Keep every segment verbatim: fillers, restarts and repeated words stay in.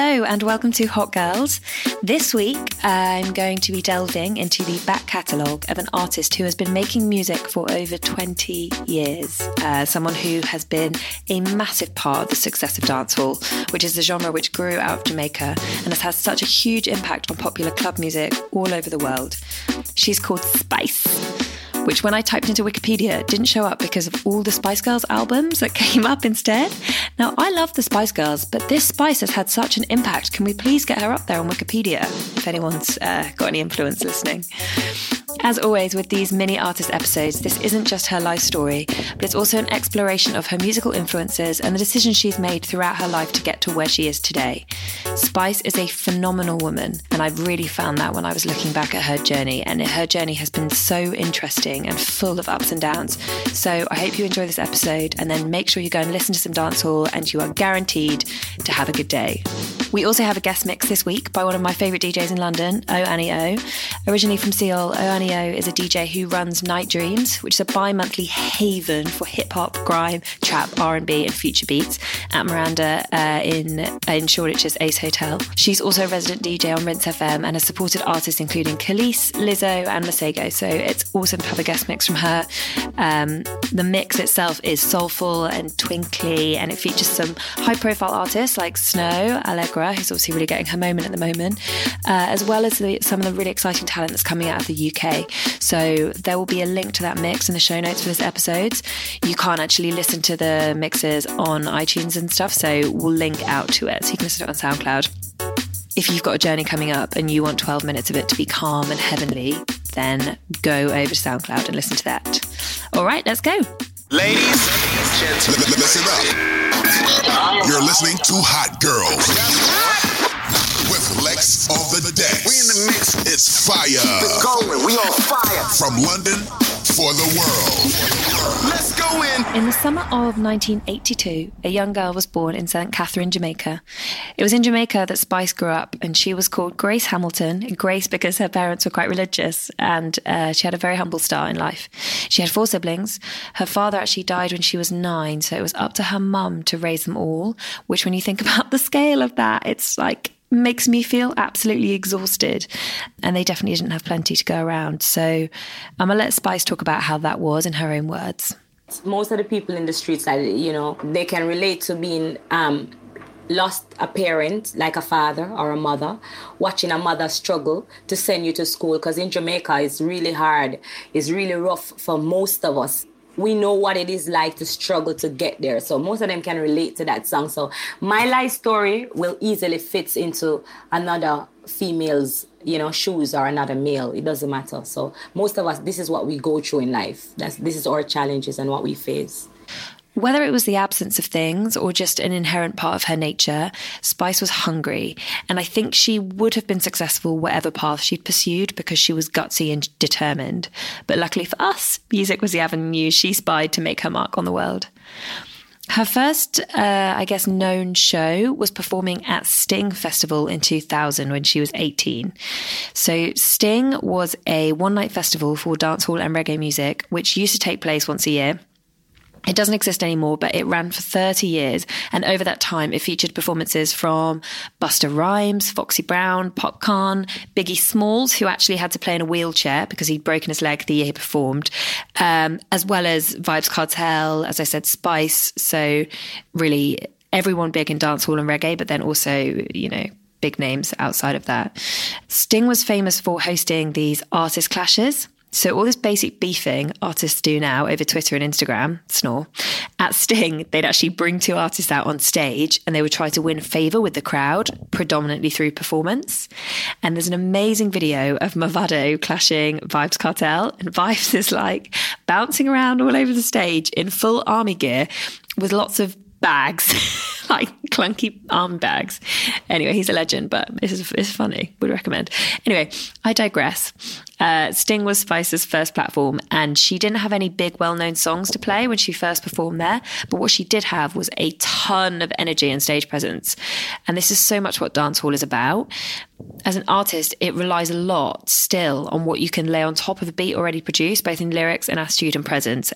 Hello and welcome to Hot Girls. This week I'm going to be delving into the back catalogue of an artist who has been making music for over twenty years. Uh, someone who has been a massive part of the success of dancehall, which is a genre which grew out of Jamaica and has had such a huge impact on popular club music all over the world. She's called Spice, which when I typed into Wikipedia didn't show up because of all the Spice Girls albums that came up instead. Now, I love the Spice Girls, but this Spice has had such an impact. Can we please get her up there on Wikipedia if anyone's uh, got any influence listening? As always, with these mini artist episodes, this isn't just her life story, but it's also an exploration of her musical influences and the decisions she's made throughout her life to get to where she is today. Spice is a phenomenal woman, and I've really found that when I was looking back at her journey, and her journey has been so interesting and full of ups and downs. So I hope you enjoy this episode, and then make sure you go and listen to some dancehall, and you are guaranteed to have a good day. We also have a guest mix this week by one of my favourite D Js in London, O Annie O. Originally from Seoul, O Annie O is a D J who runs Night Dreams, which is a bi-monthly haven for hip-hop, grime, trap, R and B and future beats at Miranda uh, in, in Shoreditch's Ace Hotel. She's also a resident D J on Rinse F M and has supported artists including Khalees, Lizzo and Masego, so it's awesome to have a guest mix from her. Um, the mix itself is soulful and twinkly, and it features some high-profile artists like Snow, Allegra, who's obviously really getting her moment at the moment, uh, as well as the, some of the really exciting talent that's coming out of the U K. So there will be a link to that mix in the show notes for this episode. You can't actually listen to the mixes on iTunes and stuff, so we'll link out to it, so you can listen to it on SoundCloud. If you've got a journey coming up and you want twelve minutes of it to be calm and heavenly, then go over to SoundCloud and listen to that. All right, let's go. Ladies, gentlemen, listen up. You're listening to Hot Girls with Lex on the deck. We in the mix. It's fire. Keep it going. We on fire. From London for the world. Let's go in. In the summer of nineteen eighty-two, a young girl was born in Saint Catherine, Jamaica. It was in Jamaica that Spice grew up, and she was called Grace Hamilton. And Grace because her parents were quite religious, and uh, she had a very humble start in life. She had four siblings. Her father actually died when she was nine, so it was up to her mum to raise them all, which when you think about the scale of that, it's like, makes me feel absolutely exhausted. And they definitely didn't have plenty to go around. So I'm going to let Spice talk about how that was in her own words. Most of the people in the streets, you know, they can relate to being um, lost a parent, like a father or a mother, watching a mother struggle to send you to school. Because in Jamaica, it's really hard. It's really rough for most of us. We know what it is like to struggle to get there. So most of them can relate to that song. So my life story will easily fit into another female's, you know, shoes or another male. It doesn't matter. So most of us, this is what we go through in life. That's, this is our challenges and what we face. Whether it was the absence of things or just an inherent part of her nature, Spice was hungry. And I think she would have been successful whatever path she'd pursued because she was gutsy and determined. But luckily for us, music was the avenue she spied to make her mark on the world. Her first, uh, I guess, known show was performing at Sting Festival in two thousand when she was eighteen. So Sting was a one-night festival for dancehall and reggae music, which used to take place once a year. It doesn't exist anymore, but it ran for thirty years. And over that time, it featured performances from Busta Rhymes, Foxy Brown, Popcorn, Biggie Smalls, who actually had to play in a wheelchair because he'd broken his leg the year he performed, um, as well as Vybz Kartel, as I said, Spice. So really everyone big in dancehall and reggae, but then also, you know, big names outside of that. Sting was famous for hosting these artist clashes. So all this basic beefing artists do now over Twitter and Instagram, snore, at Sting, they'd actually bring two artists out on stage and they would try to win favour with the crowd, predominantly through performance. And there's an amazing video of Mavado clashing Vybz Kartel, and Vybz is like bouncing around all over the stage in full army gear with lots of bags, like clunky arm bags. Anyway, he's a legend, but this is it's funny. Would recommend. Anyway, I digress. Uh, Sting was Spice's first platform, and she didn't have any big, well-known songs to play when she first performed there. But what she did have was a ton of energy and stage presence. And this is so much what dancehall is about. As an artist, it relies a lot still on what you can lay on top of a beat already produced, both in lyrics and attitude and presence.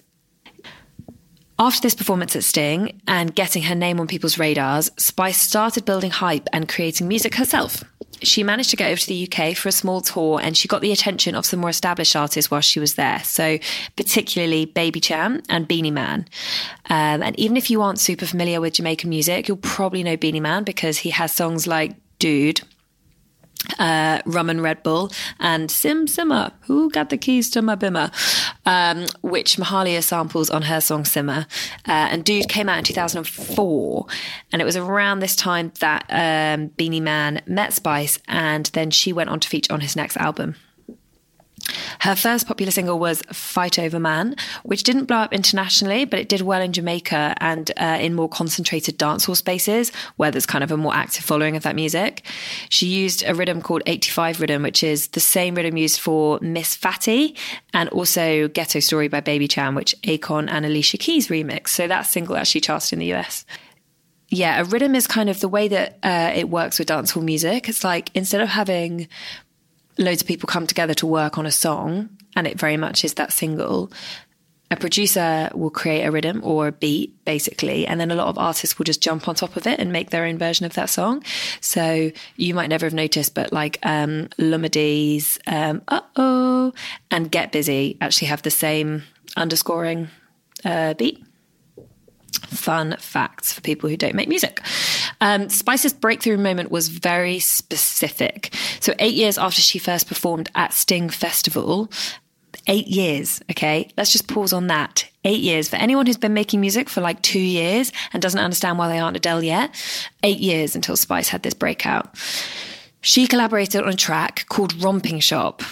After this performance at Sting and getting her name on people's radars, Spice started building hype and creating music herself. She managed to get over to the U K for a small tour, and she got the attention of some more established artists while she was there. So particularly Baby Cham and Beanie Man. Um, and even if you aren't super familiar with Jamaican music, you'll probably know Beanie Man because he has songs like Dude, uh, Rum and Red Bull, and Sim Simmer, who got the keys to my bimmer, um, which Mahalia samples on her song Simmer. Uh, and Dude came out in two thousand four, and it was around this time that um, Beanie Man met Spice, and then she went on to feature on his next album. Her first popular single was Fight Over Man, which didn't blow up internationally, but it did well in Jamaica and uh, in more concentrated dancehall spaces where there's kind of a more active following of that music. She used a rhythm called eighty-five rhythm, which is the same rhythm used for Miss Fatty and also Ghetto Story by Baby Cham, which Akon and Alicia Keys remixed. So that single actually charted in the U S. Yeah, a rhythm is kind of the way that uh, it works with dancehall music. It's like instead of having loads of people come together to work on a song, and it very much is that single, a producer will create a rhythm or a beat, basically, and then a lot of artists will just jump on top of it and make their own version of that song. So you might never have noticed, but like um, Lumidee's um, Uh-Oh and Get Busy actually have the same underscoring uh, beat. Fun facts for people who don't make music. Um, Spice's breakthrough moment was very specific. So eight years after she first performed at Sting Festival, eight years, okay? Let's just pause on that. Eight years. For anyone who's been making music for like two years and doesn't understand why they aren't Adele yet, eight years until Spice had this breakout. She collaborated on a track called Romping Shop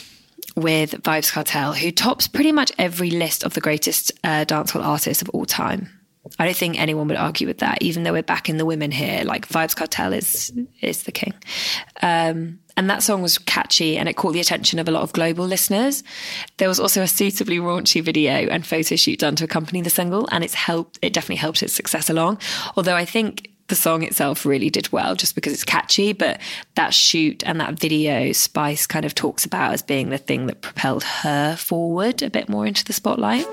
with Vybz Kartel, who tops pretty much every list of the greatest uh, dancehall artists of all time. I don't think anyone would argue with that, even though we're back in the women here. Like Vybz Kartel is is the king. Um, and that song was catchy and it caught the attention of a lot of global listeners. There was also a suitably raunchy video and photo shoot done to accompany the single, and it's helped. It definitely helped its success along. Although I think the song itself really did well just because it's catchy, but that shoot and that video Spice kind of talks about as being the thing that propelled her forward a bit more into the spotlight.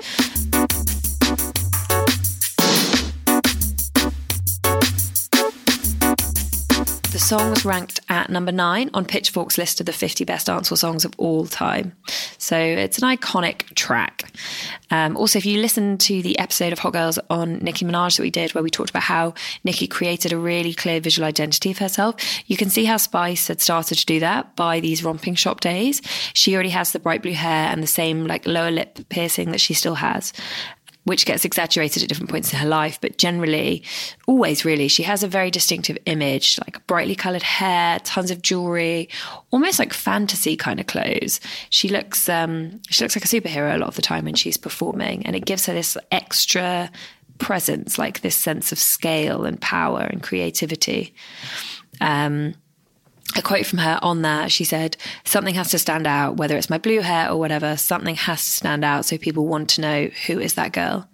The song was ranked at number nine on Pitchfork's list of the fifty best dancehall songs of all time. So it's an iconic track. Um, also, if you listen to the episode of Hot Girls on Nicki Minaj that we did, where we talked about how Nicki created a really clear visual identity of herself, you can see how Spice had started to do that by these Romping Shop days. She already has the bright blue hair and the same like lower lip piercing that she still has, which gets exaggerated at different points in her life. But generally, always really, she has a very distinctive image, like brightly coloured hair, tons of jewellery, almost like fantasy kind of clothes. She looks um, she looks like a superhero a lot of the time when she's performing. And it gives her this extra presence, like this sense of scale and power and creativity. Um A quote from her on that, she said, "Something has to stand out, whether it's my blue hair or whatever, something has to stand out so people want to know who is that girl."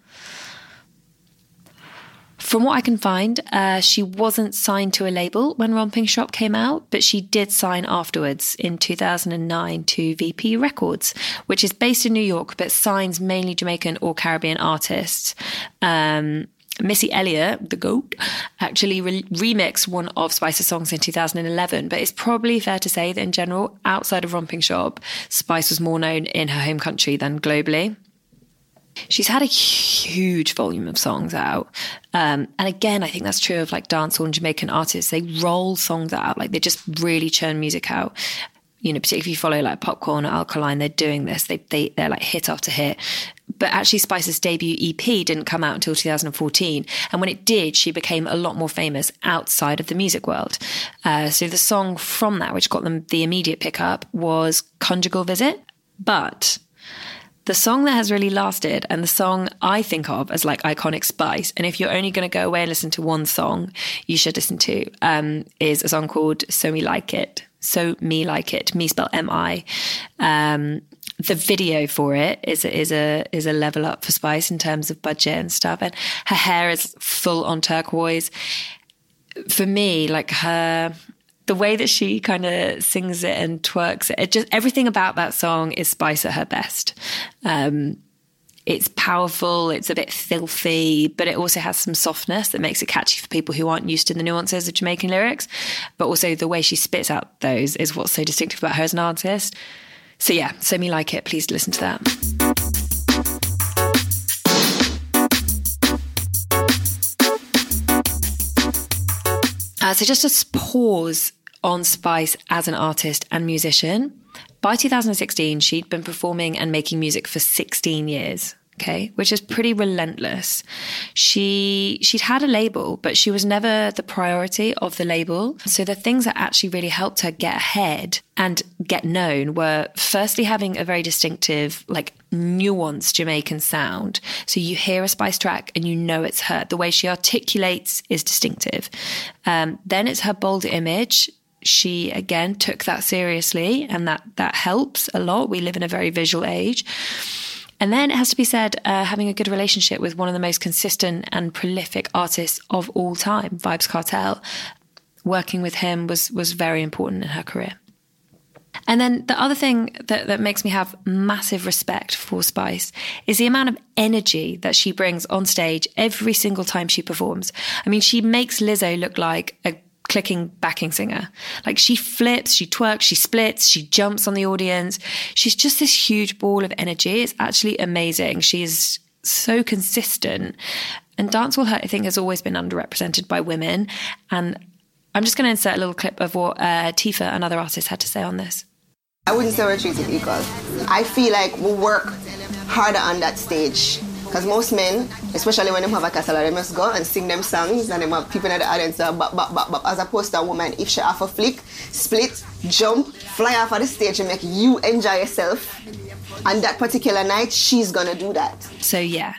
From what I can find, uh, she wasn't signed to a label when Romping Shop came out, but she did sign afterwards in two thousand nine to V P Records, which is based in New York, but signs mainly Jamaican or Caribbean artists. Um Missy Elliott, the GOAT, actually re- remixed one of Spice's songs in two thousand eleven, but it's probably fair to say that in general, outside of Romping Shop, Spice was more known in her home country than globally. She's had a huge volume of songs out. Um, and again, I think that's true of like dancehall and Jamaican artists. They roll songs out, like they just really churn music out. You know, particularly if you follow like Popcorn or Alkaline, they're doing this. They, they, they're like hit after hit. But actually Spice's debut E P didn't come out until two thousand fourteen. And when it did, she became a lot more famous outside of the music world. Uh, so the song from that, which got them the immediate pickup, was Conjugal Visit. But the song that has really lasted and the song I think of as like iconic Spice, and if you're only going to go away and listen to one song, you should listen to, um, is a song called So Me Like It. So Me Like It, me spelled M I. Um, the video for it is a, is a is a level up for Spice in terms of budget and stuff. And her hair is full on turquoise. For me, like her, the way that she kind of sings it and twerks it, it just everything about that song is Spice at her best. Um, it's powerful, it's a bit filthy, but it also has some softness that makes it catchy for people who aren't used to the nuances of Jamaican lyrics. But also the way she spits out those is what's so distinctive about her as an artist. So yeah, so me like it. Please listen to that. Uh, so just a pause on Spice as an artist and musician. By two thousand sixteen, she'd been performing and making music for sixteen years, okay, which is pretty relentless. She, she'd had a label, but she was never the priority of the label. So the things that actually really helped her get ahead and get known were firstly having a very distinctive, like, nuanced Jamaican sound. So you hear a Spice track and you know it's her. The way she articulates is distinctive. Um, then it's her bold image. She, again, took that seriously, and that, that helps a lot. We live in a very visual age. And then it has to be said, uh, having a good relationship with one of the most consistent and prolific artists of all time, Vybz Kartel. Working with him was, was very important in her career. And then the other thing that, that makes me have massive respect for Spice is the amount of energy that she brings on stage every single time she performs. I mean, she makes Lizzo look like a clicking backing singer. Like, she flips, she twerks, she splits, she jumps on the audience. She's just this huge ball of energy. It's actually amazing. She is so consistent. And dancehall, I think, has always been underrepresented by women. And I'm just going to insert a little clip of what uh, Tifa and other artists had to say on this. I wouldn't say we're treated equal. I feel like we work harder on that stage. Because most men, especially when they have a castle, they must go and sing them songs and they have people in the audience that bop, bop, bop, bop. As opposed to a woman, if she have a flick, split, jump, fly off of the stage and make you enjoy yourself. And that particular night, she's going to do that. So yeah,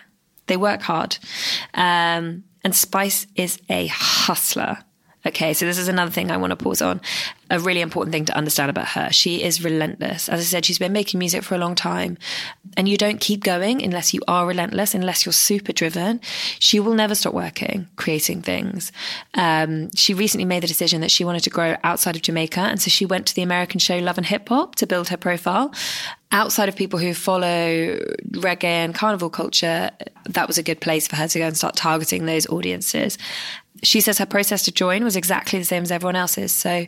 they work hard. Um, and Spice is a hustler. Okay, so this is another thing I want to pause on. A really important thing to understand about her. She is relentless. As I said, she's been making music for a long time. And you don't keep going unless you are relentless, unless you're super driven. She will never stop working, creating things. Um, she recently made the decision that she wanted to grow outside of Jamaica. And so she went to the American show Love and Hip Hop to build her profile. Outside of people who follow reggae and carnival culture, that was a good place for her to go and start targeting those audiences. She says her process to join was exactly the same as everyone else's. So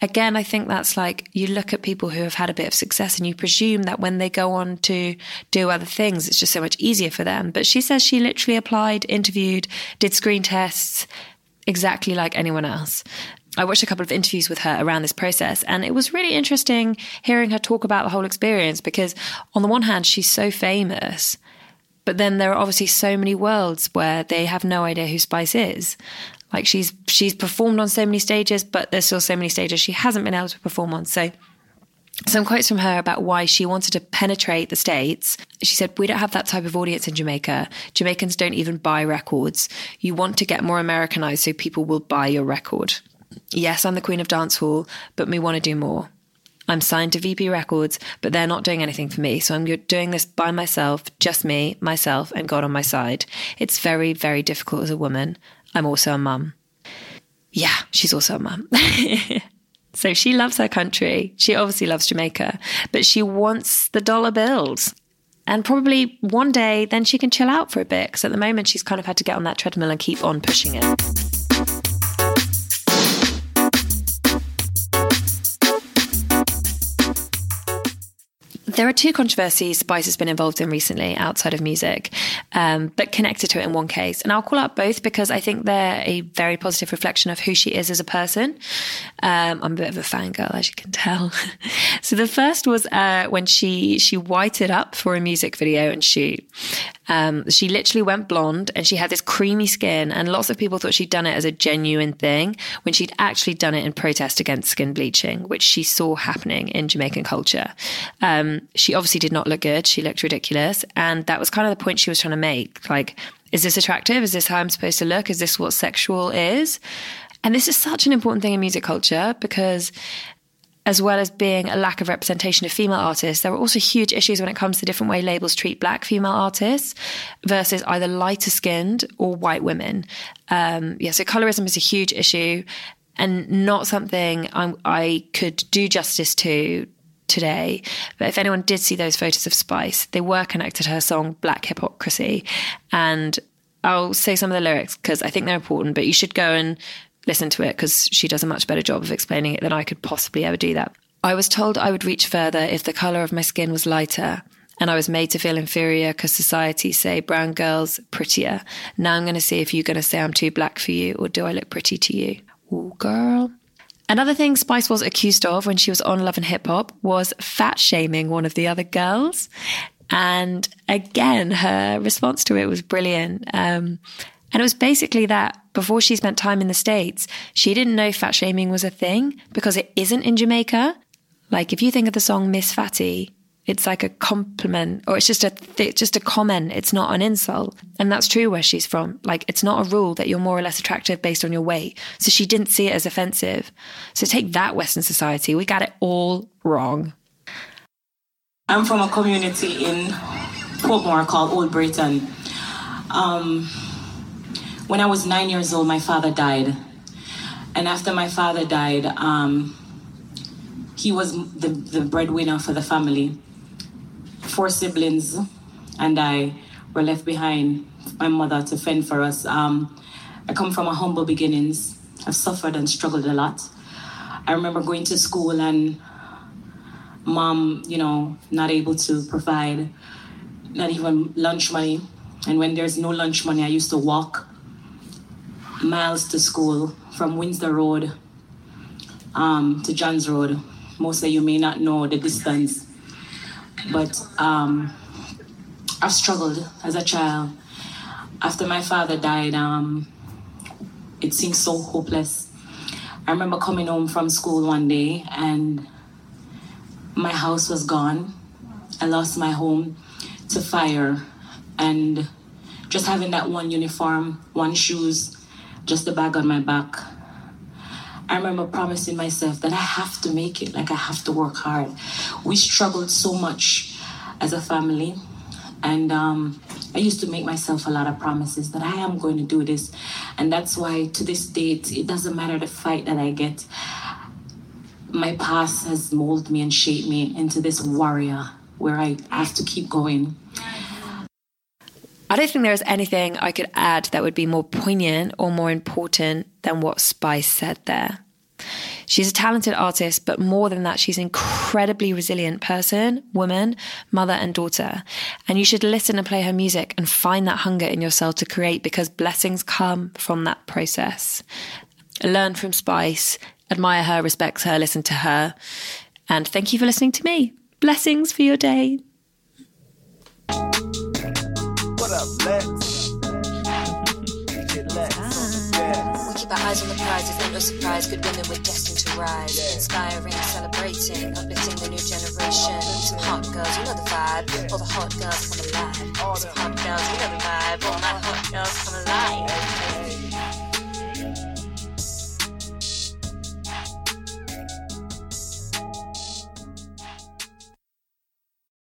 again, I think that's like, you look at people who have had a bit of success and you presume that when they go on to do other things, it's just so much easier for them. But she says she literally applied, interviewed, did screen tests, exactly like anyone else. I watched a couple of interviews with her around this process, and it was really interesting hearing her talk about the whole experience, because on the one hand, she's so famous, but then there are obviously so many worlds where they have no idea who Spice is. Like, she's she's performed on so many stages, but there's still so many stages she hasn't been able to perform on. So some quotes from her about why she wanted to penetrate the States. She said, "We don't have that type of audience in Jamaica. Jamaicans don't even buy records. You want to get more Americanized so people will buy your record. Yes, I'm the queen of dancehall, but we want to do more. I'm signed to V P Records, but they're not doing anything for me. So I'm doing this by myself, just me, myself, and God on my side. It's very, very difficult as a woman. I'm also a mum." Yeah, she's also a mum. So she loves her country. She obviously loves Jamaica, but she wants the dollar bills. And probably one day then she can chill out for a bit, because at the moment she's kind of had to get on that treadmill and keep on pushing it. There are two controversies Spice has been involved in recently outside of music, um, but connected to it in one case. And I'll call out both because I think they're a very positive reflection of who she is as a person. Um, I'm a bit of a fangirl, as you can tell. So the first was uh, when she she whited up for a music video and shoot. Um, she literally went blonde and she had this creamy skin, and lots of people thought she'd done it as a genuine thing when she'd actually done it in protest against skin bleaching, which she saw happening in Jamaican culture. Um, she obviously did not look good. She looked ridiculous. And that was kind of the point she was trying to make. Like, is this attractive? Is this how I'm supposed to look? Is this what sexual is? And this is such an important thing in music culture, because as well as being a lack of representation of female artists, there are also huge issues when it comes to different way labels treat black female artists versus either lighter skinned or white women. Um, yeah, so colorism is a huge issue and not something I'm, I could do justice to today. But if anyone did see those photos of Spice, they were connected to her song Black Hypocrisy. And I'll say some of the lyrics because I think they're important, but you should go and listen to it because she does a much better job of explaining it than I could possibly ever do that. I was told I would reach further if the colour of my skin was lighter, and I was made to feel inferior because society say brown girls prettier. Now I'm going to see if you're going to say I'm too black for you, or do I look pretty to you? Ooh, girl. Another thing Spice was accused of when she was on Love and Hip Hop was fat shaming one of the other girls. And again, her response to it was brilliant. Um, and it was basically that before she spent time in the States, she didn't know fat shaming was a thing because it isn't in Jamaica. Like if you think of the song Miss Fatty, it's like a compliment, or it's just a th- just a comment. It's not an insult. And that's true where she's from. Like it's not a rule that you're more or less attractive based on your weight. So she didn't see it as offensive. So take that, Western society. We got it all wrong. I'm from a community in Portmore called Old Britain. Um, when I was nine years old, my father died. And after my father died, um, he was the, the breadwinner for the family. Four siblings and I were left behind, my mother to fend for us. Um, I come from a humble beginnings. I've suffered and struggled a lot. I remember going to school and Mom, you know, not able to provide, not even lunch money. And when there's no lunch money, I used to walk miles to school from Windsor Road um, to John's Road. Most of you may not know the distance, but um, I've struggled as a child. After my father died, um, it seemed so hopeless. I remember coming home from school one day and my house was gone. I lost my home to fire. And just having that one uniform, one shoes, just the bag on my back, I remember promising myself that I have to make it, like I have to work hard. We struggled so much as a family. And um, I used to make myself a lot of promises that I am going to do this. And that's why to this date, it doesn't matter the fight that I get. My past has molded me and shaped me into this warrior where I have to keep going. I don't think there is anything I could add that would be more poignant or more important than what Spice said there. She's a talented artist, but more than that, she's an incredibly resilient person, woman, mother and daughter. And you should listen and play her music and find that hunger in yourself to create, because blessings come from that process. Learn from Spice. Admire her, respect her, listen to her. And thank you for listening to me. Blessings for your day. What up, Lex? Get Lex. Ah. Yeah. We keep our eyes on the prize. It's not no surprise. Good women, we're destined to rise. Yeah. Inspiring, celebrating, uplifting the new generation. Oh, some hot girls, you know the vibe. Yeah. All the hot girls come alive. All some hot girls, you know the vibe. All my hot girls come alive. Yeah.